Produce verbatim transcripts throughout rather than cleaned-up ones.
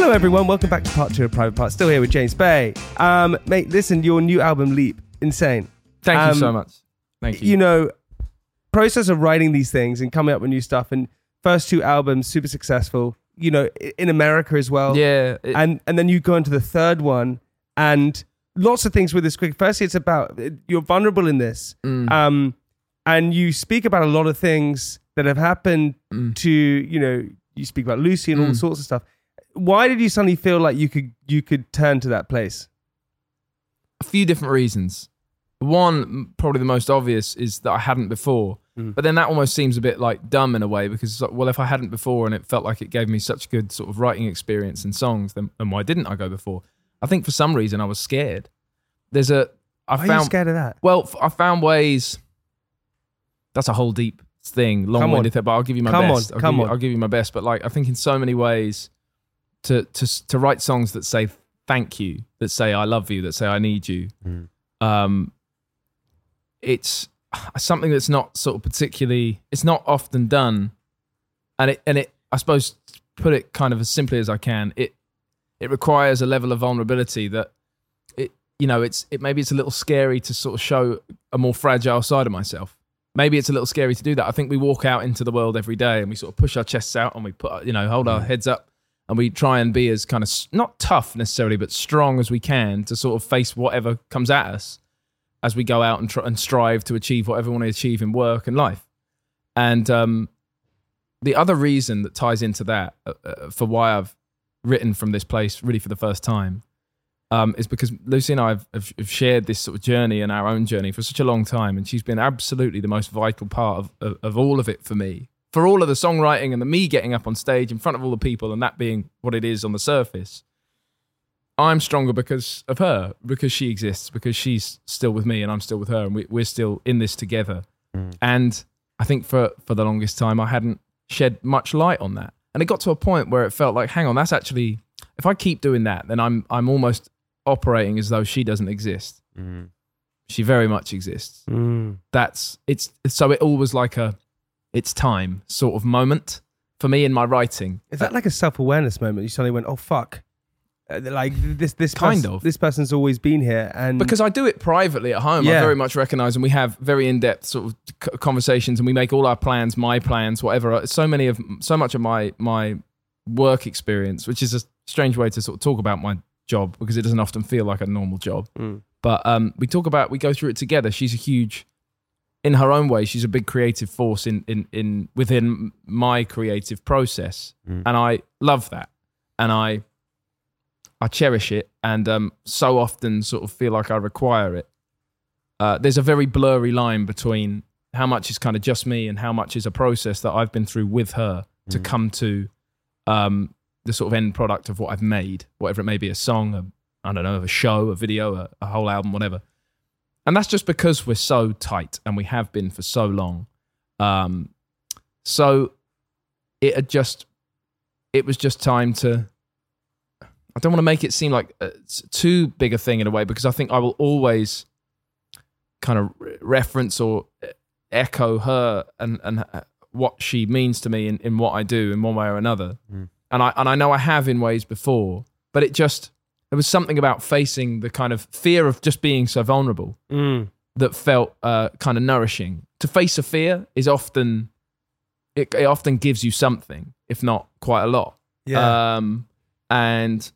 Hello everyone, welcome back to part two of Private Parts. Still here with James Bay. Um, mate, listen, your new album, Leap, insane. Thank um, you so much. Thank you. You know, process of writing these things and coming up with new stuff, and first two albums, super successful, you know, in America as well. Yeah. It, and and then you go into the third one, and lots of things with this quick. Firstly, it's about, you're vulnerable in this. Mm. Um, and you speak about a lot of things that have happened mm. to, you know, you speak about Lucy and all mm. sorts of stuff. Why did you suddenly feel like you could you could turn to that place? A few different reasons. One, probably the most obvious, is that I hadn't before. Mm. But then that almost seems a bit like dumb in a way, because it's like, well, if I hadn't before and it felt like it gave me such good sort of writing experience and songs, then, then why didn't I go before? I think for some reason I was scared. There's a... I why found, are you scared of that? Well, I found ways... That's a whole deep thing, long-winded thing, but I'll give you my come best. On, I'll come give you, on. I'll give you my best. But like, I think in so many ways... To, to to write songs that say thank you, that say I love you, that say I need you. Mm. Um, it's something that's not sort of particularly, it's not often done. And it, and it, I suppose, to put it kind of as simply as I can, it, it requires a level of vulnerability that it, you know, it's, it maybe it's a little scary to sort of show a more fragile side of myself. Maybe it's a little scary to do that. I think we walk out into the world every day and we sort of push our chests out and we put, you know, hold mm. our heads up. And we try and be as kind of, not tough necessarily, but strong as we can to sort of face whatever comes at us as we go out and try and strive to achieve whatever we want to achieve in work and life. And um, the other reason that ties into that uh, for why I've written from this place really for the first time um, is because Lucy and I have, have, have shared this sort of journey and our own journey for such a long time. And she's been absolutely the most vital part of, of, of all of it for me. For all of the songwriting and the me getting up on stage in front of all the people and that being what it is on the surface, I'm stronger because of her, because she exists, because she's still with me and I'm still with her and we, we're still in this together. Mm. And I think for, for the longest time, I hadn't shed much light on that. And it got to a point where it felt like, hang on, that's actually, if I keep doing that, then I'm I'm almost operating as though she doesn't exist. Mm. She very much exists. Mm. That's, it's, so it all was like a, it's time sort of moment for me in my writing. Is that uh, like a self-awareness moment? You suddenly went, oh, fuck. Uh, like this, this kind pers- of. This person's always been here. And because I do it privately at home. Yeah. I very much recognize, and we have very in-depth sort of c- conversations and we make all our plans, my plans, whatever. So many of, so much of my, my work experience, which is a strange way to sort of talk about my job because it doesn't often feel like a normal job. Mm. But um, we talk about, we go through it together. She's a huge... in her own way, she's a big creative force in in, in within my creative process. Mm. And I love that. And I I cherish it and um, so often sort of feel like I require it. Uh, there's a very blurry line between how much is kind of just me and how much is a process that I've been through with her mm. to come to um, the sort of end product of what I've made, whatever it may be, a song, a, I don't know, a show, a video, a, a whole album, whatever. And that's just because we're so tight and we have been for so long. Um, so it had just, it was just time to, I don't want to make it seem like it's too big a thing in a way, because I think I will always kind of reference or echo her and, and what she means to me in, in what I do in one way or another. Mm. And I, and I know I have in ways before, but it just, there was something about facing the kind of fear of just being so vulnerable mm. that felt uh, kind of nourishing. To face a fear is often, it, it often gives you something, if not quite a lot. Yeah. Um, and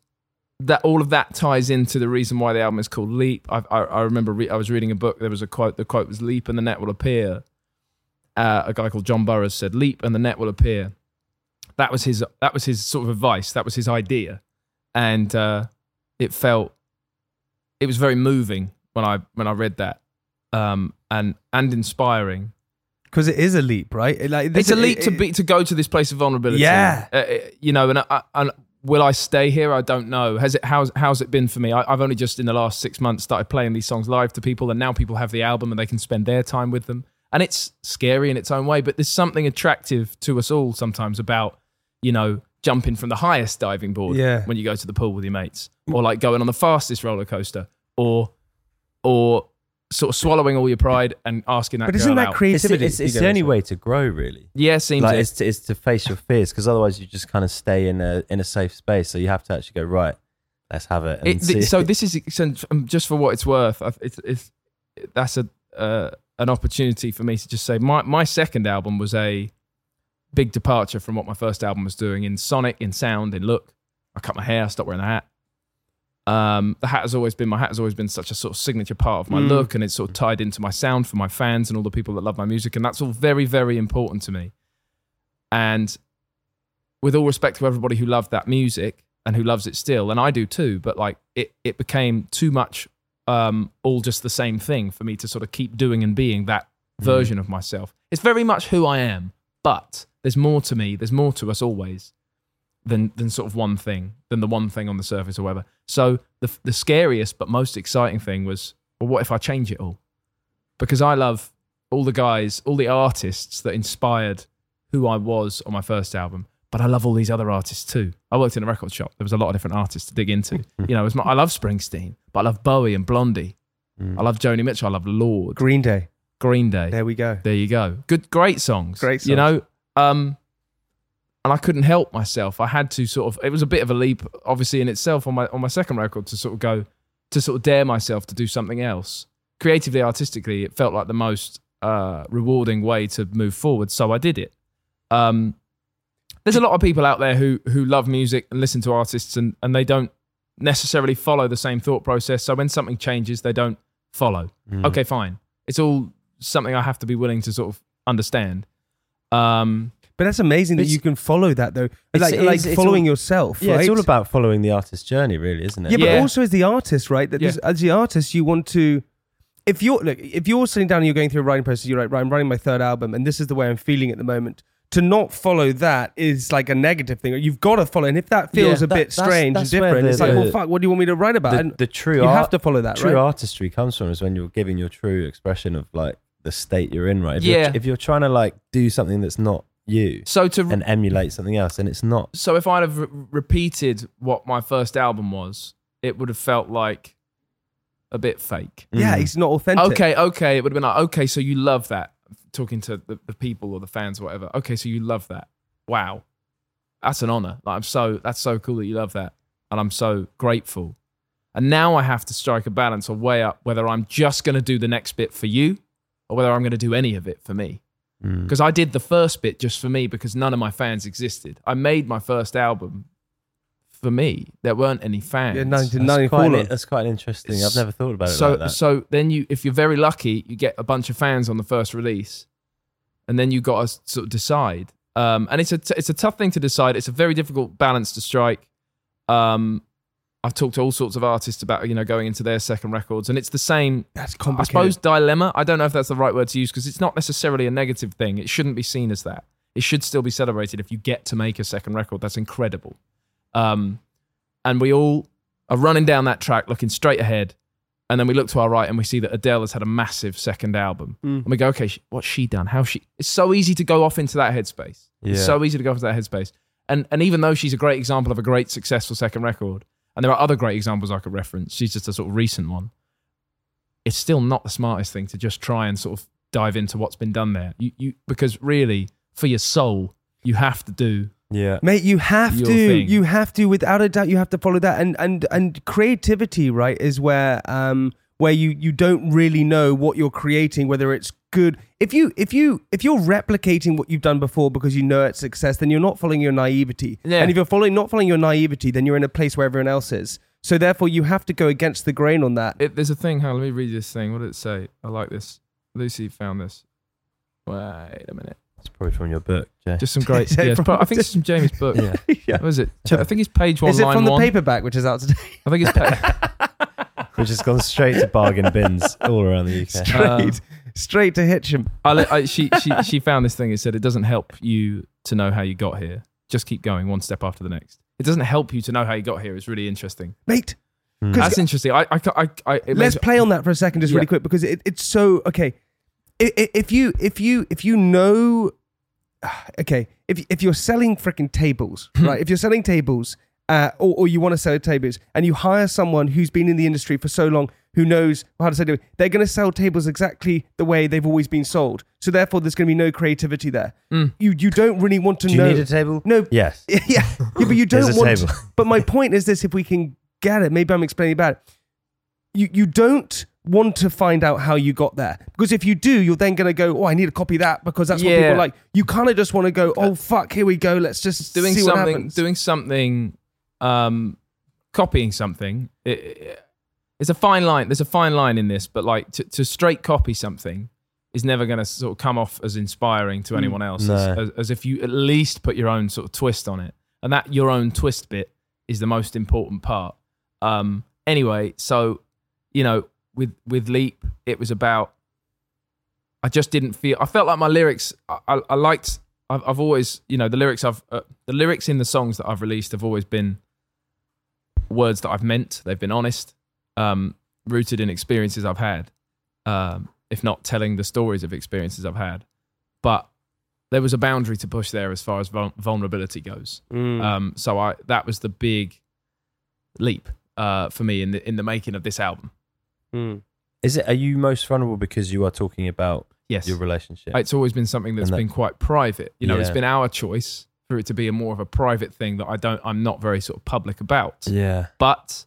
that all of that ties into the reason why the album is called Leap. I, I, I remember re- I was reading a book, there was a quote, the quote was, "Leap and the net will appear." Uh, a guy called John Burroughs said, "Leap and the net will appear." That was his, that was his sort of advice, that was his idea. And... Uh, It felt, it was very moving when I when I read that, um, and and inspiring, because it is a leap, right? It, like, this, it's a leap it, to be to go to this place of vulnerability. Yeah, uh, it, you know. And, I, and will I stay here? I don't know. Has it how's how's it been for me? I, I've only just in the last six months started playing these songs live to people, and now people have the album and they can spend their time with them. And it's scary in its own way, but there's something attractive to us all sometimes about, you know, jumping from the highest diving board yeah. when you go to the pool with your mates, or like going on the fastest roller coaster, or or sort of swallowing all your pride and asking that. But isn't girl that out. creativity? It's, it's, it's the only way to grow, really. Yeah, seems like it. it's to, it's to face your fears, because otherwise you just kind of stay in a in a safe space. So you have to actually go, right, let's have it. And it th- so this is just for what it's worth. It's, it's that's a uh, an opportunity for me to just say my my second album was a big departure from what my first album was doing in sonic, in sound, in look. I cut my hair. I stopped wearing a hat. Um, the hat has always been, my hat has always been such a sort of signature part of my mm. look, and it's sort of tied into my sound for my fans and all the people that love my music, and that's all very, very important to me. And with all respect to everybody who loved that music and who loves it still, and I do too, but like it, it became too much um, all just the same thing for me to sort of keep doing and being that mm. version of myself. It's very much who I am, but there's more to me, there's more to us always. Than than sort of one thing, than the one thing on the surface or whatever. So the the scariest but most exciting thing was, well, what if I change it all? Because I love all the guys, all the artists that inspired who I was on my first album, but I love all these other artists too. I worked in a record shop. There was a lot of different artists to dig into. You know, it was my, I love Springsteen, but I love Bowie and Blondie. Mm. I love Joni Mitchell. I love Lord. Green Day. Green Day. There we go. There you go. Good, great songs. Great songs. You know, um... and I couldn't help myself. I had to sort of, it was a bit of a leap, obviously, in itself on my on my second record to sort of go, to sort of dare myself to do something else. Creatively, artistically, it felt like the most uh, rewarding way to move forward, so I did it. Um, there's a lot of people out there who who love music and listen to artists, and, and they don't necessarily follow the same thought process, so when something changes, they don't follow. Mm. Okay, fine. It's all something I have to be willing to sort of understand. Um But that's amazing it's, that you can follow that though. Like, it's, like it's following all, yourself, yeah, right? It's all about following the artist's journey, really, isn't it? Yeah, but yeah. also as the artist, right? That yeah. As the artist, you want to... If you're look, if you're sitting down and you're going through a writing process, you're like, right, I'm writing my third album and this is the way I'm feeling at the moment. To not follow that is like a negative thing. You've got to follow. And if that feels yeah, a that, bit that's, strange that's and different, the, it's like, the, well, fuck, what do you want me to write about? The, and the true You art, have to follow that, true right? True artistry comes from is when you're giving your true expression of like the state you're in, right? If yeah. You're, if you're trying to like do something that's not you so to and emulate something else, and it's not. So if I'd have re- repeated what my first album was, it would have felt like a bit fake. Yeah, mm. It's not authentic. Okay, okay. It would have been like, okay, so you love that. Talking to the, the people or the fans or whatever. Okay, so you love that. Wow. That's an honor. Like I'm so, that's so cool that you love that. And I'm so grateful. And now I have to strike a balance or weigh up whether I'm just going to do the next bit for you or whether I'm going to do any of it for me. Because I did the first bit just for me because none of my fans existed. I made my first album for me. There weren't any fans. Yeah, nineteen, that's, quite an, that's quite interesting. It's, I've never thought about it so, like that. So then you, if you're very lucky, you get a bunch of fans on the first release and then you got to sort of decide. Um, and it's a, it's a tough thing to decide. It's a very difficult balance to strike. Um, I've talked to all sorts of artists about, you know, going into their second records, and it's the same, that's complicated. I suppose, dilemma. I don't know if that's the right word to use because it's not necessarily a negative thing. It shouldn't be seen as that. It should still be celebrated if you get to make a second record. That's incredible. Um, and we all are running down that track looking straight ahead, and then we look to our right and we see that Adele has had a massive second album. Mm. And we go, okay, what's she done? How's she? It's so easy to go off into that headspace. Yeah. It's so easy to go off into that headspace. And, and even though she's a great example of a great successful second record, and there are other great examples I could reference, she's just a sort of recent one, it's still not the smartest thing to just try and sort of dive into what's been done there. You, you because really, for your soul, you have to do yeah, mate, you have to. Thing. You have to, without a doubt, you have to follow that. And and and creativity, right, is where um where you, you don't really know what you're creating, whether it's good. If you if you if you're replicating what you've done before because you know it's success, then you're not following your naivety. Yeah. And if you're following not following your naivety, then you're in a place where everyone else is. So therefore, you have to go against the grain on that. It, there's a thing. Hang on, let me read this thing. What did it say? I like this. Lucy found this. Wait a minute. It's probably from your book, Jay. Just some great. yeah, it's probably, I think it's from James' book. yeah. yeah. What is it? I think it's page one. Is it line from the one. Paperback which is out today? I think it's page. Which has gone straight to bargain bins all around the U K. Straight. Um, Straight to Hitcham. I, I, she, she, she found this thing. It said, it doesn't help you to know how you got here. Just keep going one step after the next. It doesn't help you to know how you got here. It's really interesting. Mate. Mm. That's interesting. I, I, I, I it Let's makes, play on that for a second, just yeah. really quick, because it, it's so, okay. If you, if you, if you know, okay, if if you're selling freaking tables, right? If you're selling tables uh, or, or you want to sell tables and you hire someone who's been in the industry for so long, who knows how to sell tables, they're going to sell tables exactly the way they've always been sold. So therefore, there's going to be no creativity there. Mm. You you don't really want to know. Do you know. need a table? No. Yes. yeah. yeah. But you don't want to. But my point is this, if we can get it, maybe I'm explaining bad. You you don't want to find out how you got there. Because if you do, you're then going to go, oh, I need to copy that because that's yeah. what people like. You kind of just want to go, oh, fuck, here we go. Let's just doing see something, what happens. Doing something, um, copying something. It, it, it's a fine line. There's a fine line in this, but like to, to straight copy something is never going to sort of come off as inspiring to anyone else no. as, as, as if you at least put your own sort of twist on it. And that your own twist bit is the most important part. Um, anyway, so, you know, With with Leap, it was about, I just didn't feel, I felt like my lyrics, I, I, I liked, I've, I've always, you know, the lyrics I've, uh, the lyrics in the songs that I've released have always been words that I've meant, they've been honest, um, rooted in experiences I've had, um, if not telling the stories of experiences I've had. But there was a boundary to push there as far as vul- vulnerability goes. Mm. Um, so I that was the big leap uh, for me in the in the making of this album. Mm. Is it? Are you most vulnerable because you are talking about yes. your relationship? It's always been something that's that, been quite private. You know, yeah. it's been our choice for it to be a more of a private thing that I don't. I'm not very sort of public about. Yeah. But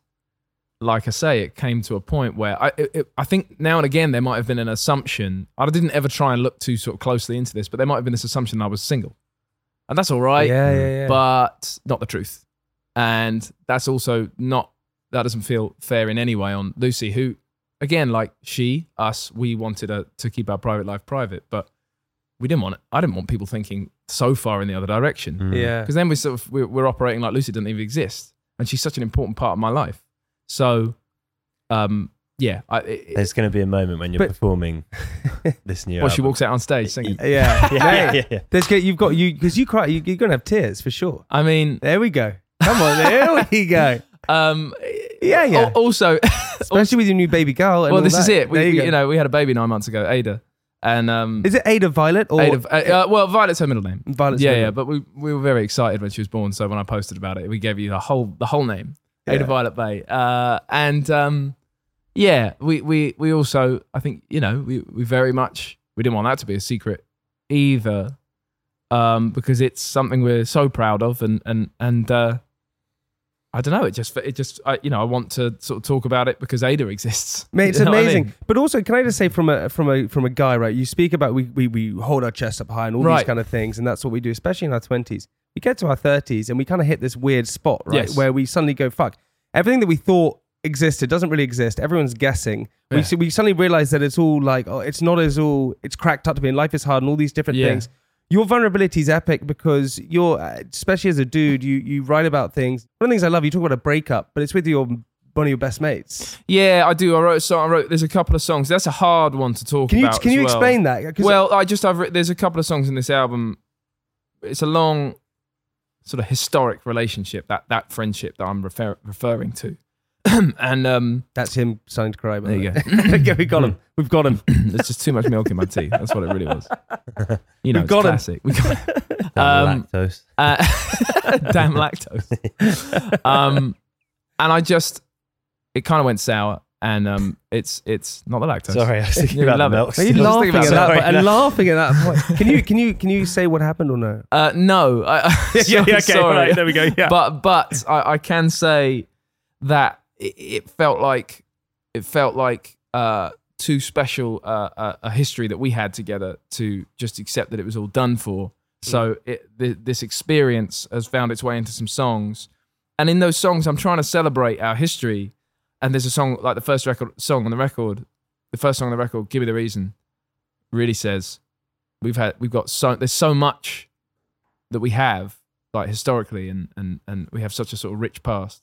like I say, it came to a point where I. It, it, I think now and again there might have been an assumption. I didn't ever try and look too sort of closely into this, but there might have been this assumption that I was single, and that's all right. Yeah, yeah, yeah. But not the truth, and that's also not. That doesn't feel fair in any way on Lucy, who. Again, like she, us, we wanted a, to keep our private life private, but we didn't want it. I didn't want people thinking so far in the other direction. Mm. Yeah. Because then we sort of, we're, we're operating like Lucy doesn't even exist. And she's such an important part of my life. So, um, yeah. I, it, There's going to be a moment when you're but, performing this new album. Well, she walks out on stage singing. Yeah. yeah, yeah, yeah. There's, you've got, you, because you cry, you, you're going to have tears for sure. I mean. There we go. Come on, there we go. Um, yeah, yeah. Also, especially also, with your new baby girl. And well, this that. is it. We, you, we you know, we had a baby nine months ago, Ada, and um, is it Ada Violet or Ada, uh, well, Violet's her middle name. Violet's yeah, her yeah. Name. But we, we were very excited when she was born. So when I posted about it, we gave you the whole the whole name, yeah. Ada Violet Bay. Uh, and um, yeah, we we we also, I think you know, we we very much we didn't want that to be a secret either, um, because it's something we're so proud of, and and and. Uh, I don't know. It just, it just, I, you know, I want to sort of talk about it because Ada exists. Mate, it's you know amazing. I mean? But also, can I just say, from a from a from a guy, right? You speak about we we we hold our chest up high and all right. these kind of things, and that's what we do, especially in our twenties. We get to our thirties and we kind of hit this weird spot, right, yes. where we suddenly go, fuck, everything that we thought existed doesn't really exist. Everyone's guessing. Yeah. We we suddenly realize that it's all like, oh, it's not as all it's cracked up to be, and life is hard, and all these different yeah. things. Your vulnerability is epic because you're, especially as a dude, you you write about things. One of the things I love, you talk about a breakup, but it's with your one of your best mates. Yeah, I do. I wrote a song. I wrote. There's a couple of songs. That's a hard one to talk can you, about. Can you well. explain that? Well, I just I've there's a couple of songs in this album. It's a long, sort of historic relationship that that friendship that I'm refer, referring to, and um, that's him starting to cry. There you it? go. We got him. We've got him. It's just too much milk in my tea. That's what it really was. You know, We've it's got classic. Him. Got him. Um, lactose. Uh, damn lactose. Um, and I just, it kind of went sour. And um, it's it's not the lactose. Sorry, I was thinking about the milk. Are you laughing at that point? And laughing at that point. Can you can you can you say what happened or no? Uh, no. I, I, yeah, sorry, yeah. Okay. Sorry. Right, there we go. Yeah. But but I, I can say that it, it felt like it felt like. Uh, too special uh, a, a history that we had together to just accept that it was all done for. So it, th- this experience has found its way into some songs. And in those songs, I'm trying to celebrate our history. And there's a song, like the first record song on the record, the first song on the record, Give Me The Reason, really says, we've had, we've got so, there's so much that we have, like historically, and, and, and we have such a sort of rich past.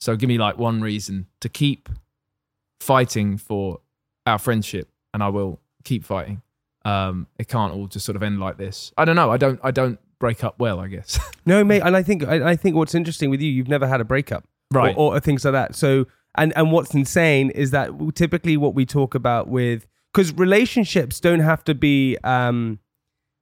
So give me like one reason to keep fighting for our friendship, and I will keep fighting. Um, it can't all just sort of end like this. I don't know. I don't. I don't break up well, I guess. No, mate. And I think. I, I think what's interesting with you, you've never had a breakup, right, or, or things like that. So, and and what's insane is that typically what we talk about with, because relationships don't have to be, um,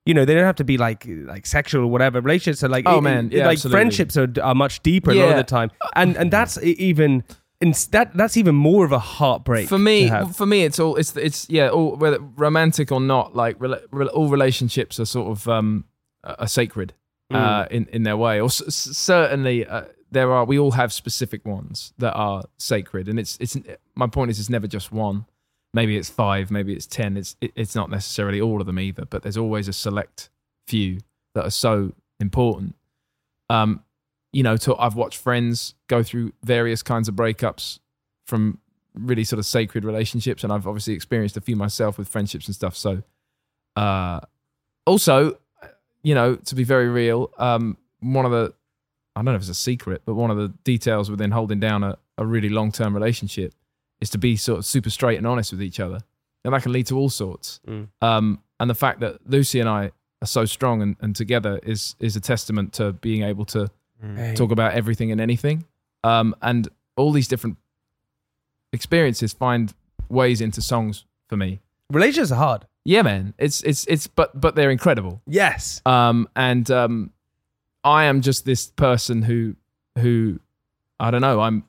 you know, they don't have to be like like sexual or whatever. Relationships are like, oh even, man, yeah, like absolutely. Friendships are, are much deeper yeah. a lot of the time, and and that's even. And that, that's even more of a heartbreak for me. For me, it's all it's it's yeah, all, whether romantic or not, like re, re, all relationships are sort of um, are sacred mm. uh, in in their way. Or c- certainly uh, there are. We all have specific ones that are sacred, and it's it's my point is it's never just one. Maybe it's five, maybe it's ten. It's it, it's not necessarily all of them either. But there's always a select few that are so important. Um, You know, to, I've watched friends go through various kinds of breakups from really sort of sacred relationships, and I've obviously experienced a few myself with friendships and stuff. So, uh, also, you know, to be very real, um, one of the, I don't know if it's a secret, but one of the details within holding down a, a really long-term relationship is to be sort of super straight and honest with each other. And that can lead to all sorts. Mm. Um, and the fact that Lucy and I are so strong and, and together is is a testament to being able to Hey. talk about everything and anything, um, and all these different experiences find ways into songs for me. Relationships are hard, yeah, man. It's it's it's, but but they're incredible. Yes, um, and um, I am just this person who who I don't know. I'm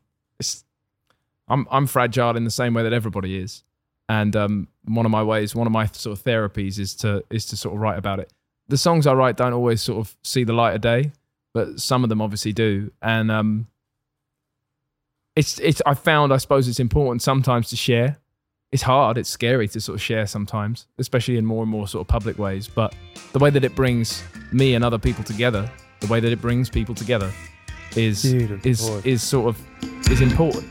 I'm I'm fragile in the same way that everybody is, and um, one of my ways, one of my sort of therapies is to is to sort of write about it. The songs I write don't always sort of see the light of day, but some of them obviously do. And um, it's it's. I found, I suppose, it's important sometimes to share. It's hard, it's scary to sort of share sometimes, especially in more and more sort of public ways. But the way that it brings me and other people together, the way that it brings people together is Dude, is boy. is sort of, is important.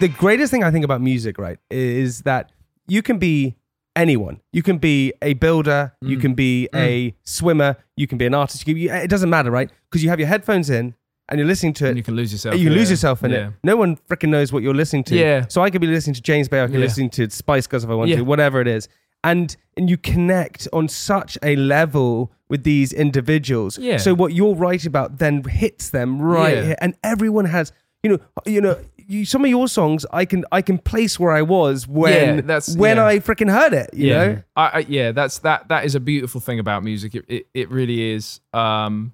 The greatest thing I think about music, right, is that you can be anyone. You can be a builder, mm. you can be mm. a swimmer, you can be an artist. You can, you, it doesn't matter, right? Because you have your headphones in and you're listening to it. And you can lose yourself. You can yeah. lose yourself in yeah. it. No one freaking knows what you're listening to. Yeah. So I could be listening to James Bay, I could be yeah. listening to Spice Girls if I want yeah. to, whatever it is. And and you connect on such a level with these individuals. Yeah. So what you're right about then hits them right yeah. here. And everyone has, you know, you know, You, some of your songs, I can I can place where I was when yeah, that's, when yeah. I freaking heard it. You yeah. know, I, I, yeah, that's that that is a beautiful thing about music. It it, it really is, um,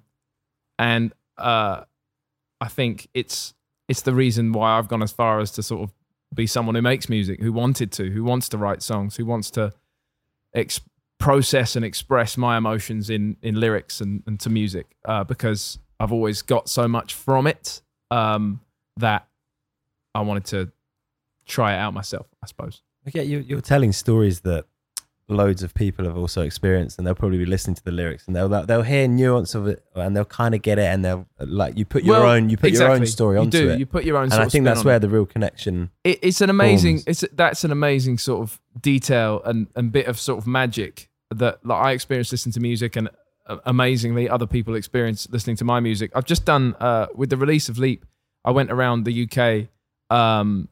and uh, I think it's it's the reason why I've gone as far as to sort of be someone who makes music, who wanted to, who wants to write songs, who wants to ex- process and express my emotions in in lyrics and, and to music, uh, because I've always got so much from it um, that. I wanted to try it out myself, I suppose. Okay, you're, you're telling stories that loads of people have also experienced, and they'll probably be listening to the lyrics, and they'll they'll hear nuance of it, and they'll kind of get it, and they'll like you put your well, own you put exactly. your own story onto you do. it. You put your own, and sort I of think that's where it. the real connection. It, it's an amazing. Forms. It's that's an amazing sort of detail and, and bit of sort of magic that like I experienced listening to music, and uh, amazingly other people experience listening to my music. I've just done uh, with the release of Leap. I went around the U K. Um,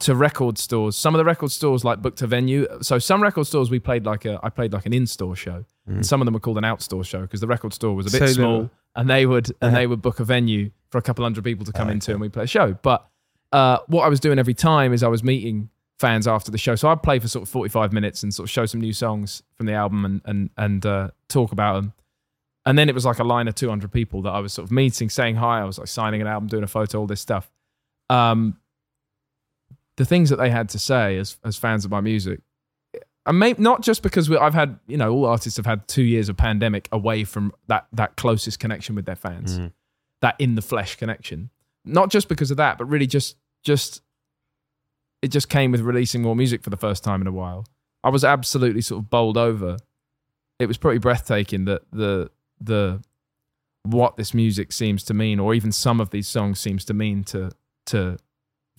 to record stores. Some of the record stores like booked a venue. So some record stores we played like a, I played like an in-store show, mm. and some of them were called an out-store show because the record store was a bit so small, little. and they would uh-huh. and they would book a venue for a couple hundred people to come oh, into, okay. and we play a show. But uh, what I was doing every time is I was meeting fans after the show. So I'd play for sort of forty-five minutes and sort of show some new songs from the album and and and uh, talk about them. And then it was like a line of two hundred people that I was sort of meeting, saying hi. I was like signing an album, doing a photo, all this stuff. Um, the things that they had to say as as fans of my music, and maybe not just because we, I've had, you know, all artists have had two years of pandemic away from that that closest connection with their fans, mm. that in the flesh connection. Not just because of that, but really just just it just came with releasing more music for the first time in a while. I was absolutely sort of bowled over. It was pretty breathtaking that the the what this music seems to mean, or even some of these songs seems to mean to to.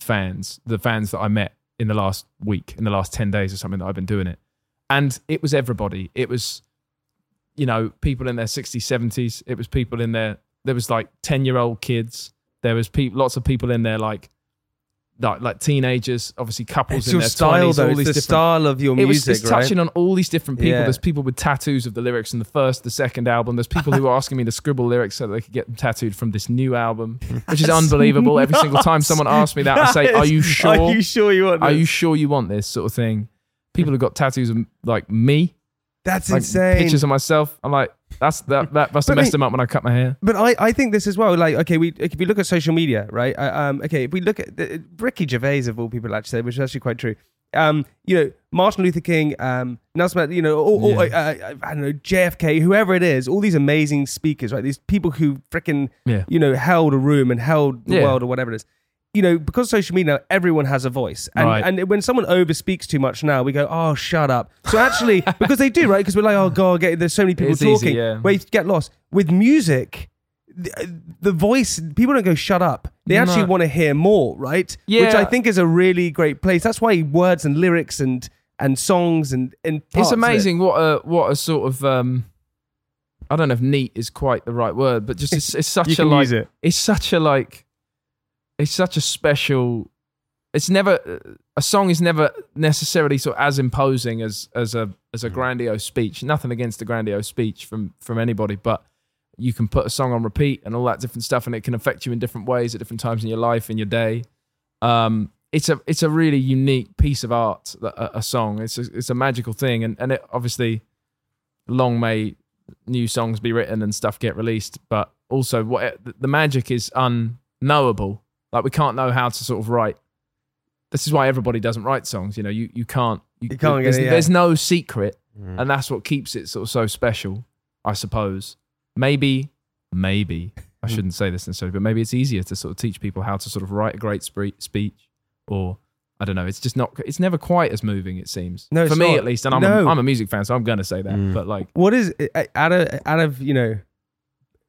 fans, the fans that I met in the last week, in the last ten days or something that I've been doing it. And it was everybody. It was, you know, people in their sixties, seventies. It was people in their, there was like ten year old kids. There was people, lots of people in there, like, like, like teenagers, obviously couples it's in their style, twenties. Though, all it's these the different, style of your it was, music, it's right? touching on all these different people. Yeah. There's people with tattoos of the lyrics in the first, the second album. There's people who were asking me to scribble lyrics so that they could get them tattooed from this new album, which is unbelievable. Nuts. Every single time someone asks me that, that I say, is, are you sure? Are you sure you want this? Are you sure you want this sort of thing? People who got tattoos of like me That's like, insane. Pictures of myself. I'm like, that's that that must have messed me, him up when I cut my hair. But I, I think this as well. Like, okay, we if we look at social media, right? Uh, um, okay, if we look at the, Ricky Gervais of all people, actually, which is actually quite true. Um, you know, Martin Luther King, um, Nelson, you know, or, or, yeah. uh, I don't know, J F K, whoever it is, all these amazing speakers, right? These people who freaking, yeah. you know, held a room and held the yeah. world or whatever it is. You know, because social media, everyone has a voice. And, right. and when someone overspeaks too much now, we go, oh, shut up. So actually, because they do, right? Because we're like, oh, God, there's so many people it's talking. Easy, yeah. Where you get lost. With music, the, the voice, people don't go, shut up. They actually no. want to hear more, right? Yeah. Which I think is a really great place. That's why words and lyrics and and songs and, and parts. It's amazing it. what, a, what a sort of... Um, I don't know if neat is quite the right word, but just it's, it's such a like... It. It's such a like... It's such a special, it's never, a song is never necessarily sort of as imposing as as a as a grandiose speech. Nothing against the grandiose speech from from anybody, but you can put a song on repeat and all that different stuff, and it can affect you in different ways at different times in your life, in your day. Um, it's a it's a really unique piece of art, a, a song. It's a, it's a magical thing, and, and it obviously, long may new songs be written and stuff get released, but also what it, the magic is unknowable. Like, we can't know how to sort of write. This is why everybody doesn't write songs. You know, you, you can't... You, you can't there's, get it, yeah. there's no secret, mm. and that's what keeps it sort of so special, I suppose. Maybe, maybe, I shouldn't say this necessarily, but maybe it's easier to sort of teach people how to sort of write a great spree- speech, or, I don't know, it's just not... It's never quite as moving, it seems. No, For me, not. at least, and I'm, no. a, I'm a music fan, so I'm going to say that, mm. but like... What is... Out of, out of you know...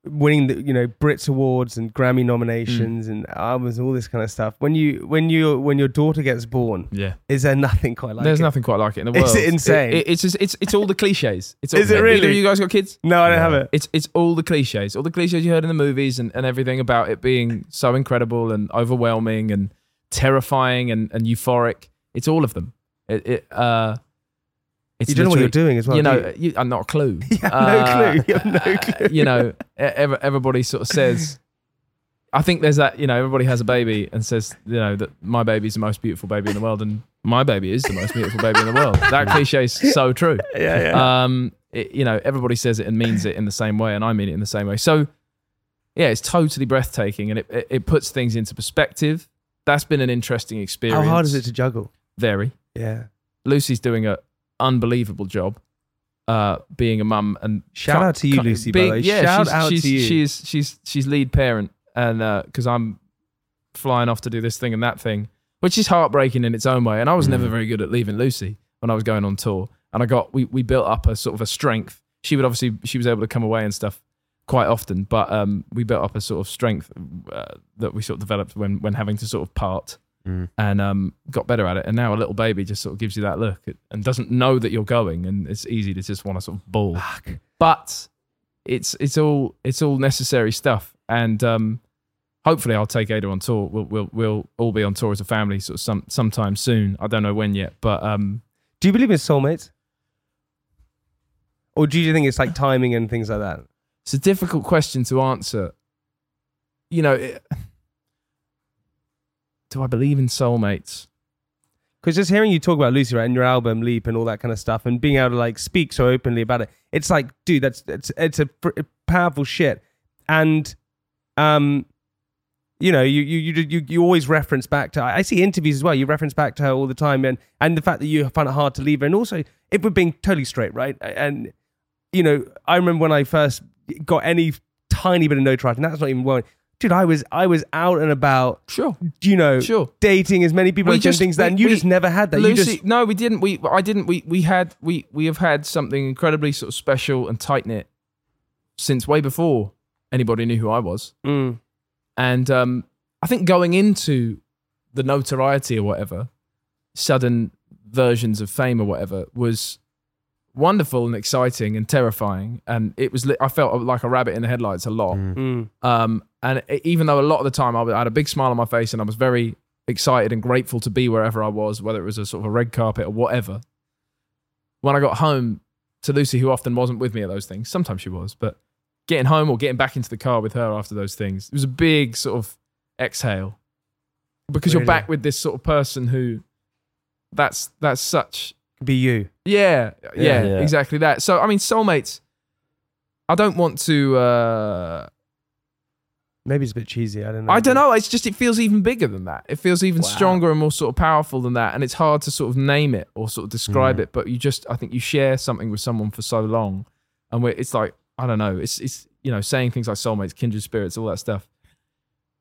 winning the you know Brits awards and Grammy nominations mm. and albums and all this kind of stuff. When you when you when your daughter gets born, yeah, is there nothing quite like There's it? There's nothing quite like it in the world. Is it insane? It, it, it's just, it's it's all the cliches. It's all, is it really? Either of you guys got kids? No, I don't no. have it. It's it's all the cliches, all the cliches you heard in the movies and, and everything about it being so incredible and overwhelming and terrifying and, and euphoric. It's all of them. It, it uh, It's you don't know what you're doing as well. You know, do you? You, I'm not a clue. Yeah, uh, no clue. You have no clue. You know, every, everybody sort of says, I think there's that, you know, everybody has a baby and says, you know, that my baby's the most beautiful baby in the world and my baby is the most beautiful baby in the world. That cliche is so true. Yeah, yeah. Um, it, you know, everybody says it and means it in the same way, and I mean it in the same way. So, yeah, it's totally breathtaking, and it, it, it puts things into perspective. That's been an interesting experience. How hard is it to juggle? Very. Yeah. Lucy's doing a unbelievable job uh being a mum, and shout out to you, Lucy, by the way. Yeah, shout out to you. She's she's she's lead parent, and uh because I'm flying off to do this thing and that thing, which is heartbreaking in its own way, and I was mm. never very good at leaving Lucy when I was going on tour, and I got we we built up a sort of a strength. She would obviously she was able to come away and stuff quite often, but um we built up a sort of strength uh, that we sort of developed when when having to sort of part. Mm. And um, got better at it, and now a little baby just sort of gives you that look and doesn't know that you're going, and it's easy to just want to sort of bawl. Fuck. But it's it's all it's all necessary stuff, and um, hopefully I'll take Ada on tour. We'll, we'll we'll all be on tour as a family sort of some sometime soon. I don't know when yet, but um, do you believe in soulmates, or do you think it's like timing and things like that? It's a difficult question to answer. You know. It, Do I believe in soulmates? Because just hearing you talk about Lucy, right, and your album Leap and all that kind of stuff, and being able to like speak so openly about it, it's like, dude, that's it's it's a pr- powerful shit. And um, you know, you you you you, you always reference back to. I, I see interviews as well. You reference back to her all the time, and and the fact that you find it hard to leave her, and also if we're being totally straight, right? And you know, I remember when I first got any tiny bit of notoriety, and that's not even worrying. Dude, I was I was out and about, sure, you know, sure. dating as many people and just, things that, and you we, just never had that. Lucy, you just, no, we didn't. We I didn't. We we had we we have had something incredibly sort of special and tight knit since way before anybody knew who I was. Mm. And um, I think going into the notoriety or whatever, sudden versions of fame or whatever was wonderful and exciting and terrifying, and it was. I felt like a rabbit in the headlights a lot. Mm. Um, and even though a lot of the time I had a big smile on my face and I was very excited and grateful to be wherever I was, whether it was a sort of a red carpet or whatever. When I got home to Lucy, who often wasn't with me at those things, sometimes she was, but getting home or getting back into the car with her after those things, it was a big sort of exhale, because really? You're back with this sort of person who. That's that's such could be you. Yeah, yeah, yeah, yeah, exactly that. So, I mean, soulmates, I don't want to... Uh, Maybe it's a bit cheesy, I don't know. I don't know, it's just, it feels even bigger than that. It feels even wow. stronger and more sort of powerful than that, and it's hard to sort of name it or sort of describe mm. it, but you just, I think you share something with someone for so long, and we're, it's like, I don't know, it's, it's you know, saying things like soulmates, kindred spirits, all that stuff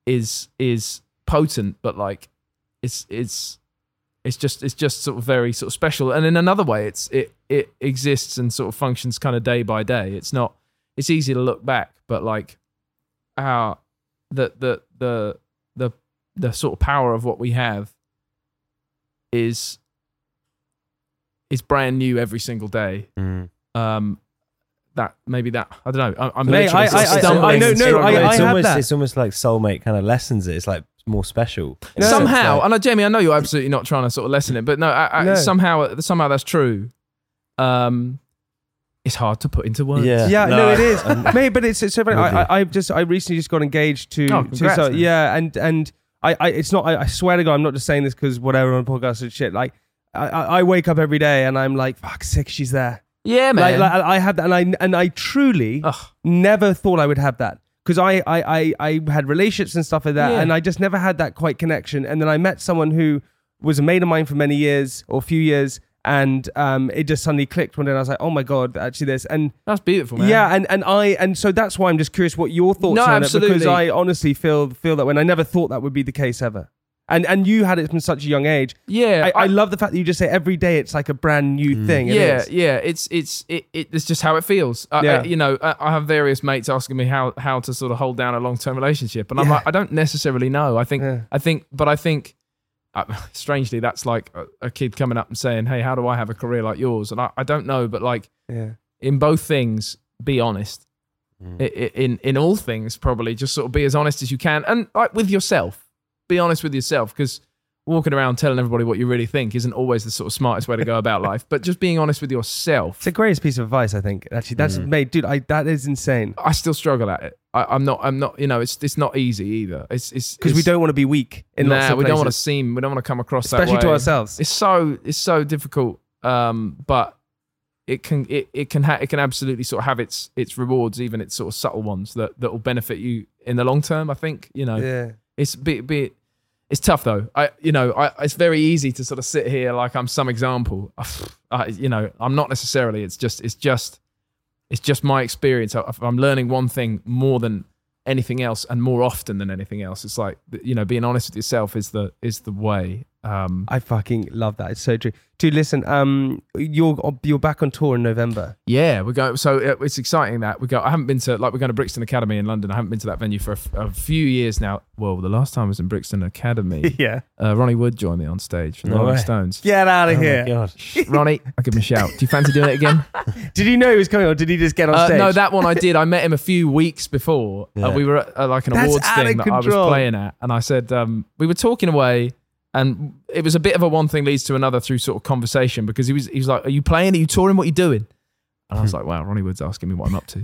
is is potent, but like, it's it's it's just it's just sort of very sort of special. And in another way, it's it it exists and sort of functions kind of day by day. It's not, it's easy to look back, but like, our The, the the the the sort of power of what we have is is brand new every single day. Mm. Um, that maybe that I don't know. I, I'm Mate, I, I, stumbling. I, I, no, no, I, I it's, have almost, that. It's almost like soulmate kind of lessens it. It's like more special no, somehow. Like, and I, Jamie, I know you're absolutely not trying to sort of lessen it, but no, I, I, no. somehow somehow that's true. Um. It's hard to put into words. Yeah, yeah no. no, it is. Maybe, but it's, it's so funny. I, I, I just, I recently just got engaged to, oh, congrats, to so, yeah, and and I, I it's not. I, I swear to God, I'm not just saying this because whatever on podcasts and shit. Like, I, I wake up every day and I'm like, fuck, sick, she's there. Yeah, man. Like, like I had that, and I and I truly Ugh. never thought I would have that because I, I, I, I had relationships and stuff like that, yeah. and I just never had that quite connection. And then I met someone who was a mate of mine for many years or a few years. And um, it just suddenly clicked one day and I was like, oh my God, actually this. And that's beautiful, man. Yeah, and, and I and so that's why I'm just curious what your thoughts no, are on absolutely. it, because I honestly feel feel that when I never thought that would be the case ever. And and you had it from such a young age. Yeah. I, I, I love the fact that you just say every day it's like a brand new mm. thing. Yeah, it yeah. It's it's it, it it's just how it feels. I, yeah. I, you know, I, I have various mates asking me how how to sort of hold down a long-term relationship. And I'm yeah. like, I don't necessarily know. I think yeah. I think but I think Uh, strangely, that's like a, a kid coming up and saying, hey, how do I have a career like yours? And I, I don't know, but like yeah. in both things, be honest. Mm. I, I, in in all things, probably just sort of be as honest as you can. And like with yourself, be honest with yourself, because walking around telling everybody what you really think isn't always the sort of smartest way to go about life, but just being honest with yourself. It's the greatest piece of advice, I think. Actually, that's mm. made, dude, I, that is insane. I still struggle at it. I, I'm not, I'm not, you know, it's it's not easy either. It's it's because we don't want to be weak in nah, lots of we places. Don't want to seem, we don't want to come across especially that way. Especially to ourselves. It's so, it's so difficult. Um, but it can, it it can, ha- it can absolutely sort of have its its rewards, even its sort of subtle ones that that will benefit you in the long term. I think, you know, yeah, it's be be. It's tough though. I, you know, I, it's very easy to sort of sit here like I'm some example. I, you know, I'm not necessarily. It's just, it's just, it's just my experience. I, I'm learning one thing more than anything else, and more often than anything else. It's like, you know, being honest with yourself is the is the way. Um, I fucking love that. It's so true. Dude, listen. Um, you're you're back on tour in November. Yeah, we're going. So it's exciting that we go. I haven't been to like we're going to Brixton Academy in London. I haven't been to that venue for a, a few years now. Well, the last time I was in Brixton Academy, yeah, uh, Ronnie Wood joined me on stage from the Rolling Stones. Get out of oh here, my God. Ronnie! I give him a shout. Do you fancy doing it again? Did he know he was coming, or did he just get on uh, stage? No, that one I did. I met him a few weeks before. Yeah. Uh, we were at uh, like an That's awards thing that I was playing at, and I said um, we were talking away. And it was a bit of a one thing leads to another through sort of conversation because he was he was like, are you playing? Are you touring? What are you doing? And I was like, wow, Ronnie Wood's asking me what I'm up to.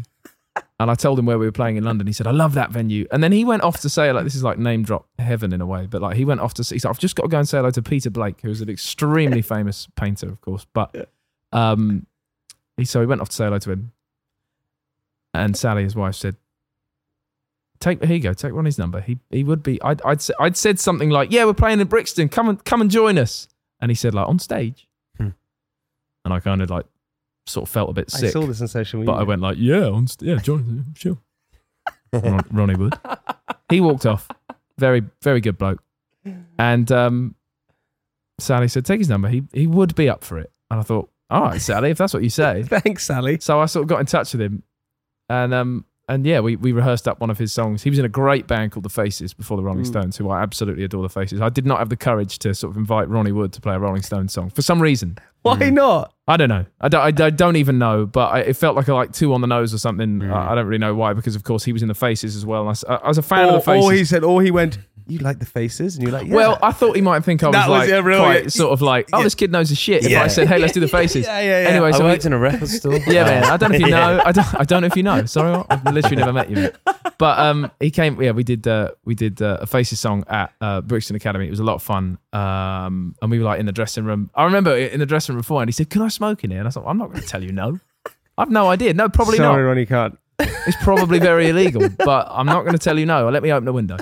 And I told him where we were playing in London. He said, I love that venue. And then he went off to say, like, this is like name drop heaven in a way, but like he went off to say, he's like, I've just got to go and say hello to Peter Blake, who's an extremely famous painter, of course. But um, he, so he went off to say hello to him. And Sally, his wife, said, Take here you go. Take Ronnie's number. He he would be. I'd I'd I'd said something like, "Yeah, we're playing in Brixton. Come and come and join us." And he said, "Like on stage." Hmm. And I kind of like sort of felt a bit sick. I saw the sensation, but you? I went like, "Yeah, on st- yeah, join us, sure." Ron, Ronnie Wood. He walked off. Very very good bloke. And um, Sally said, "Take his number. He he would be up for it." And I thought, "All right, Sally, if that's what you say." Thanks, Sally. So I sort of got in touch with him, and um. And yeah, we, we rehearsed up one of his songs. He was in a great band called The Faces before the Rolling mm. Stones, who I absolutely adore The Faces. I did not have the courage to sort of invite Ronnie Wood to play a Rolling Stones song for some reason. Why mm. not? I don't know. I don't, I, I don't even know, but I, it felt like a, like two on the nose or something. Mm. I, I don't really know why, because of course he was in The Faces as well. And I, I was a fan or, of The Faces. Or he said, or he went, you like The Faces? And you're like, yeah. Well, I thought he might think I was, that was like, yeah, really, quite sort of like, oh, yeah. this kid knows his shit. If yeah. I said, hey, let's do The Faces. Yeah, yeah, yeah. Anyway, I so worked we, in a record store. Yeah, man. I don't know if you know. I don't, I don't know if you know. Sorry, I've literally never met you, man. But um, he came, yeah, we did uh, we did uh, a Faces song at uh, Brixton Academy. It was a lot of fun. Um, and we were like in the dressing room. I remember in the dressing room before, and he said, can I smoke in here? And I thought, I'm not going to tell you no. I've no idea. No, probably Sorry, not. Sorry, Ronnie, can't. It's probably very illegal, but I'm not going to tell you no. Let me open the window.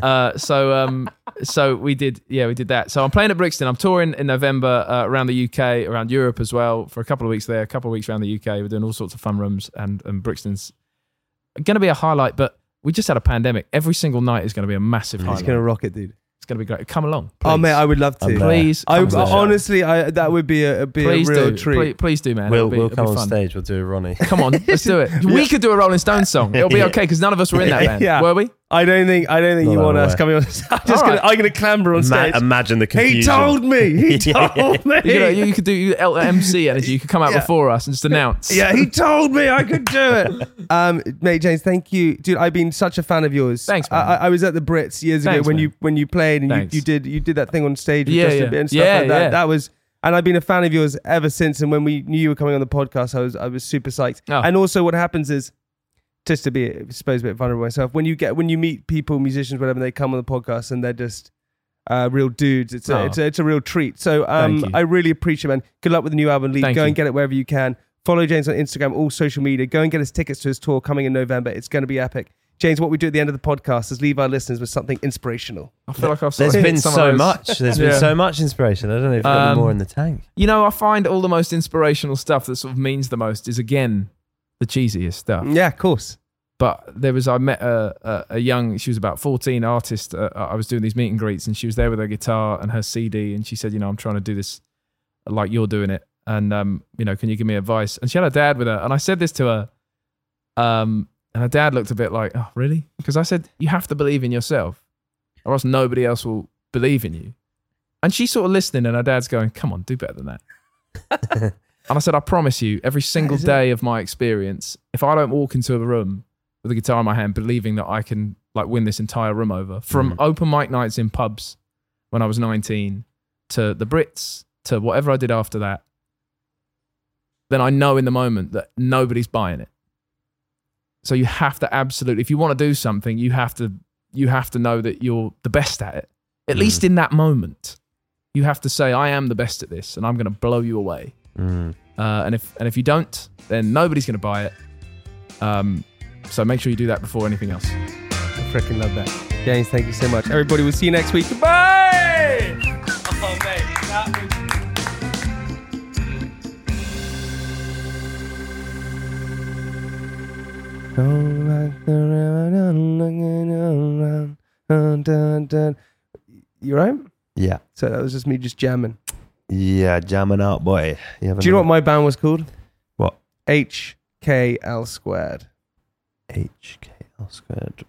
Uh, so, um, so we did, yeah, we did that. So I'm playing at Brixton. I'm touring in November uh, around the U K, around Europe as well for a couple of weeks there, a couple of weeks around the U K. We're doing all sorts of fun rooms, and, and Brixton's going to be a highlight, but we just had a pandemic. Every single night is going to be a massive highlight. It's going to rock it, dude. It's going to be great. Come along, please. Oh, mate, I would love to. Um, please. I, to honestly, I, that would be a, be a real do. treat. Please, please do, man. We'll, be, we'll come on fun. stage. We'll do a Ronnie. Come on, let's do it. We yeah. could do a Rolling Stones song. It'll be okay because none of us were in that band, yeah. were we? I don't think I don't think Not you want way. us coming on stage. I'm just right. gonna, I'm going to clamber on stage. Ma- imagine the confusion. He told me. He told yeah. me. You, know, you could do M C energy. You could come out yeah. before us and just announce. Yeah, he told me I could do it. um, mate, James, thank you, dude. I've been such a fan of yours. Thanks, man. I, I was at the Brits years Thanks, ago when man. you when you played. And you, you did you did that thing on stage with yeah, Justin Bieber yeah. and stuff yeah, like that. Yeah. That was, and I've been a fan of yours ever since. And when we knew you were coming on the podcast, I was I was super psyched. Oh. And also, what happens is, just to be, I suppose, a bit vulnerable myself, when you get when you meet people, musicians, whatever, they come on the podcast and they're just uh, real dudes. It's a, it's a it's a real treat. So um, I really appreciate it, man. Good luck with the new album, Leap. Go you. and get it wherever you can. Follow James on Instagram, all social media. Go and get his tickets to his tour coming in November. It's going to be epic. James, what we do at the end of the podcast is leave our listeners with something inspirational. I feel like I've There's been so much. There's yeah. been so much inspiration. I don't know if there's um, more in the tank. You know, I find all the most inspirational stuff that sort of means the most is, again, the cheesiest stuff. Yeah, of course. But there was, I met a, a, a young, she was about fourteen, artist. Uh, I was doing these meet and greets, and she was there with her guitar and her C D, and she said, you know, I'm trying to do this like you're doing it. And, um, you know, can you give me advice? And she had her dad with her. And I said this to her, um, and her dad looked a bit like, oh, really? Because I said, you have to believe in yourself or else nobody else will believe in you. And she's sort of listening, and her dad's going, come on, do better than that. And I said, I promise you, every single day of my experience, if I don't walk into a room with a guitar in my hand, believing that I can like win this entire room over, from mm. open mic nights in pubs when I was nineteen to the Brits to whatever I did after that, then I know in the moment that nobody's buying it. So you have to absolutely, if you want to do something, you have to you have to know that you're the best at it. At mm. least in that moment, you have to say, I am the best at this, and I'm going to blow you away. Mm. Uh, and if and if you don't, then nobody's going to buy it. Um, so make sure you do that before anything else. I freaking love that. James, thank you so much. Everybody, we'll see you next week. Goodbye! Oh, mate, that was... Don't like the round, dun, dun, dun. You right? Yeah. So that was just me just jamming. Yeah, jamming out, boy. You Do you know what my band was called? What? H K L squared. H K L squared.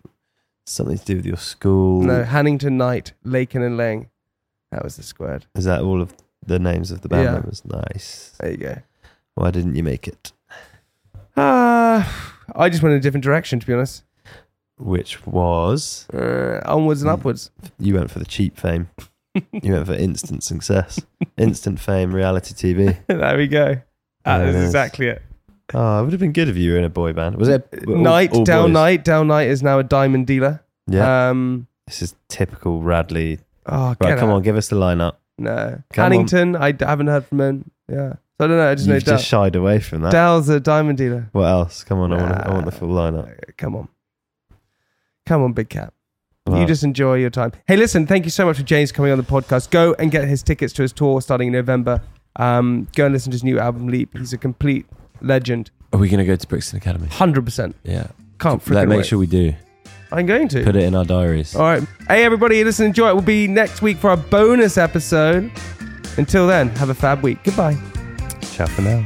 Something to do with your school. No, Hannington Knight, Laken and Lang. That was the squared. Is that all of the names of the band yeah. members? Nice. There you go. Why didn't you make it? Uh, I just went in a different direction, to be honest. Which was? Uh, onwards and upwards. You went for the cheap fame. You went for instant success, instant fame, reality T V. There we go. That is exactly it. Oh, it would have been good if you were in a boy band. Was it all, Knight all Down boys? Knight Down Knight is now a diamond dealer. Yeah. Um, this is typical Radley. Oh, right, get come out. on, give us the lineup. No, come Hannington. On. I haven't heard from him. Yeah, so I don't know. I just You've know. Just Del. shied away from that. Dell's a diamond dealer. What else? Come on, nah. I want. I want the full lineup. Come on, come on, Big Cat. Wow. You just enjoy your time. Hey, listen, thank you so much for James coming on the podcast. Go and get his tickets to his tour starting in November. Um, go and listen to his new album, Leap. He's a complete legend. Are we going to go to Brixton Academy? one hundred percent. Yeah. Can't freaking wait. Make sure we do. I'm going to. Put it in our diaries. All right. Hey, everybody, listen, enjoy it. We'll be next week for our bonus episode. Until then, have a fab week. Goodbye. Ciao for now.